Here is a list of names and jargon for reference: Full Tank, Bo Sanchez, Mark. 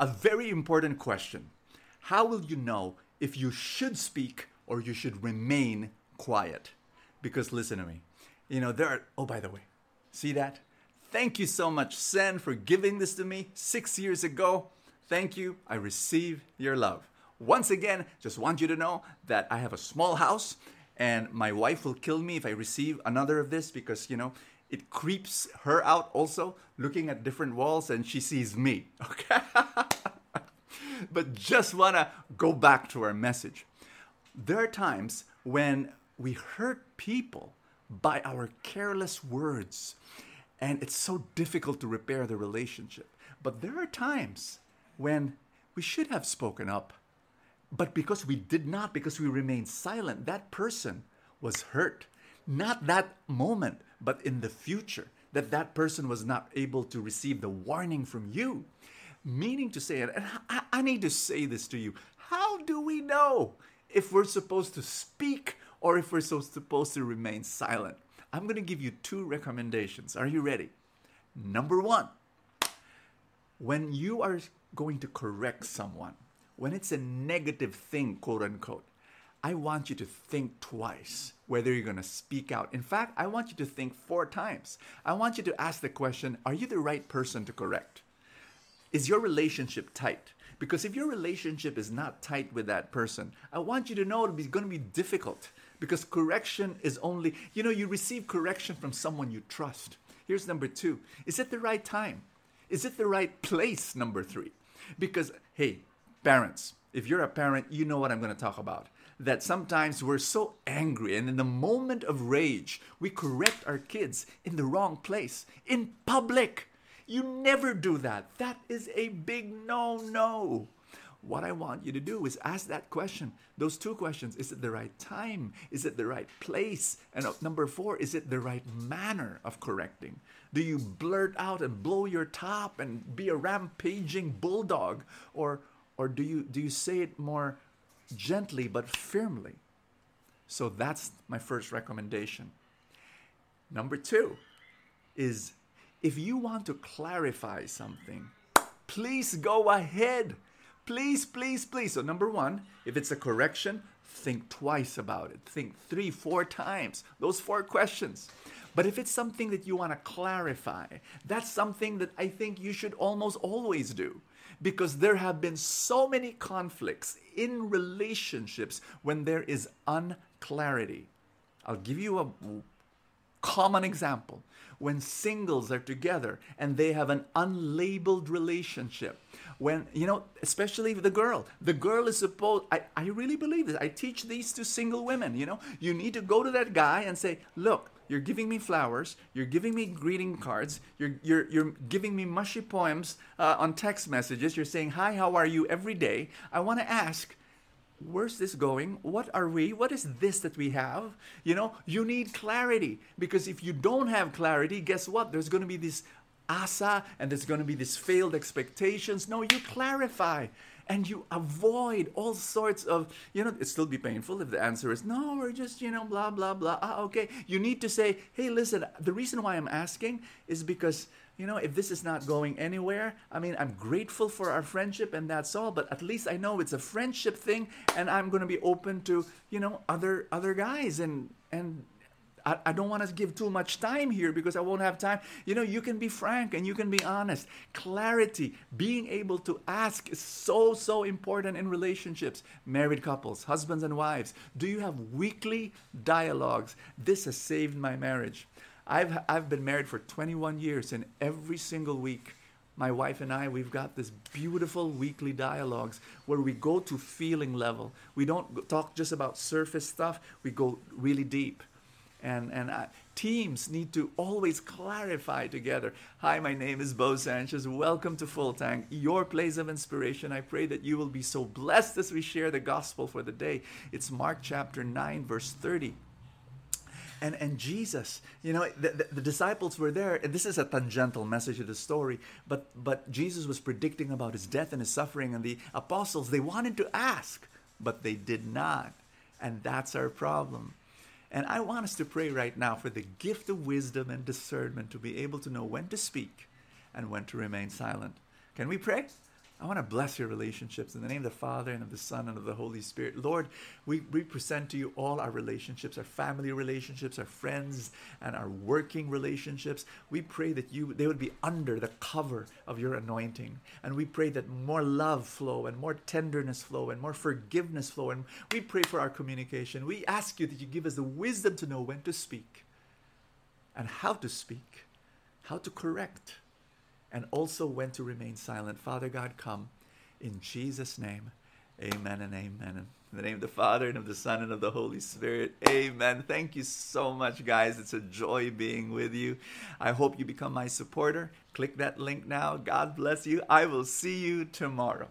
A very important question. How will you know if you should speak or you should remain quiet? Because listen to me, there are, oh, by the way, see that? Thank you so much, Sen, for giving this to me 6 years ago. Thank you. I receive your love. Once again, just want you to know that I have a small house and my wife will kill me if I receive another of this because, it creeps her out also, looking at different walls, and she sees me, okay? But just want to go back to our message. There are times when we hurt people by our careless words, and it's so difficult to repair the relationship. But there are times when we should have spoken up, but because we did not, because we remained silent, that person was hurt. Not that moment, but in the future, that person was not able to receive the warning from you. Meaning to say, and I need to say this to you, how do we know if we're supposed to speak or if we're supposed to remain silent? I'm going to give you two recommendations. Are you ready? Number one, when you are going to correct someone, when it's a negative thing, quote unquote, I want you to think twice whether you're going to speak out. In fact, I want you to think 4 times. I want you to ask the question, are you the right person to correct? Is your relationship tight? Because if your relationship is not tight with that person, I want you to know it's going to be difficult because correction is only, you receive correction from someone you trust. Here's number 2. Is it the right time? Is it the right place? Number 3. Because, hey, parents, if you're a parent, you know what I'm going to talk about. That sometimes we're so angry and in the moment of rage, we correct our kids in the wrong place, in public. You never do that. That is a big no. What I want you to do is ask that question, those 2 questions. Is it the right time? Is it the right place? And number 4, is it the right manner of correcting? Do you blurt out and blow your top and be a rampaging bulldog? Or do you say it more gently but firmly? So that's my first recommendation. Number 2 is, if you want to clarify something, please go ahead. Please. So number 1, if it's a correction, think twice about it. Think 3, 4 times. Those 4 questions. But if it's something that you want to clarify, that's something that I think you should almost always do. Because there have been so many conflicts in relationships when there is unclarity. I'll give you a common example. When singles are together and they have an unlabeled relationship. When, especially the girl is supposed, I really believe this. I teach these to single women, you need to go to that guy and say, look, you're giving me flowers, you're giving me greeting cards, you're giving me mushy poems on text messages, you're saying, hi, how are you every day? I want to ask, where's this going? What are we? What is this that we have? You need clarity, because if you don't have clarity, guess what? There's going to be this asa and there's going to be this failed expectations. No, you clarify and you avoid all sorts of, it'd still be painful if the answer is, no, we're just, blah, blah, blah. Ah, okay. You need to say, hey, listen, the reason why I'm asking is because, if this is not going anywhere, I'm grateful for our friendship and that's all, but at least I know it's a friendship thing and I'm going to be open to, other guys and I don't want to give too much time here because I won't have time. You can be frank and you can be honest. Clarity, being able to ask is so, so important in relationships. Married couples, husbands and wives, do you have weekly dialogues? This has saved my marriage. I've been married for 21 years and every single week, my wife and I, we've got this beautiful weekly dialogues where we go to feeling level. We don't talk just about surface stuff. We go really deep. And teams need to always clarify together. Hi, my name is Bo Sanchez. Welcome to Full Tank, your place of inspiration. I pray that you will be so blessed as we share the gospel for the day. It's Mark chapter 9, verse 30. And Jesus, the disciples were there. And this is a tangential message to the story. But Jesus was predicting about his death and his suffering. And the apostles, they wanted to ask, but they did not. And that's our problem. And I want us to pray right now for the gift of wisdom and discernment to be able to know when to speak and when to remain silent. Can we pray? I want to bless your relationships in the name of the Father and of the Son and of the Holy Spirit. Lord, we present to you all our relationships, our family relationships, our friends, and our working relationships. We pray that they would be under the cover of your anointing. And we pray that more love flow and more tenderness flow and more forgiveness flow. And we pray for our communication. We ask you that you give us the wisdom to know when to speak and how to speak, how to correct, and also when to remain silent. Father God, come in Jesus' name. Amen and amen. In the name of the Father and of the Son and of the Holy Spirit. Amen. Thank you so much, guys. It's a joy being with you. I hope you become my supporter. Click that link now. God bless you. I will see you tomorrow.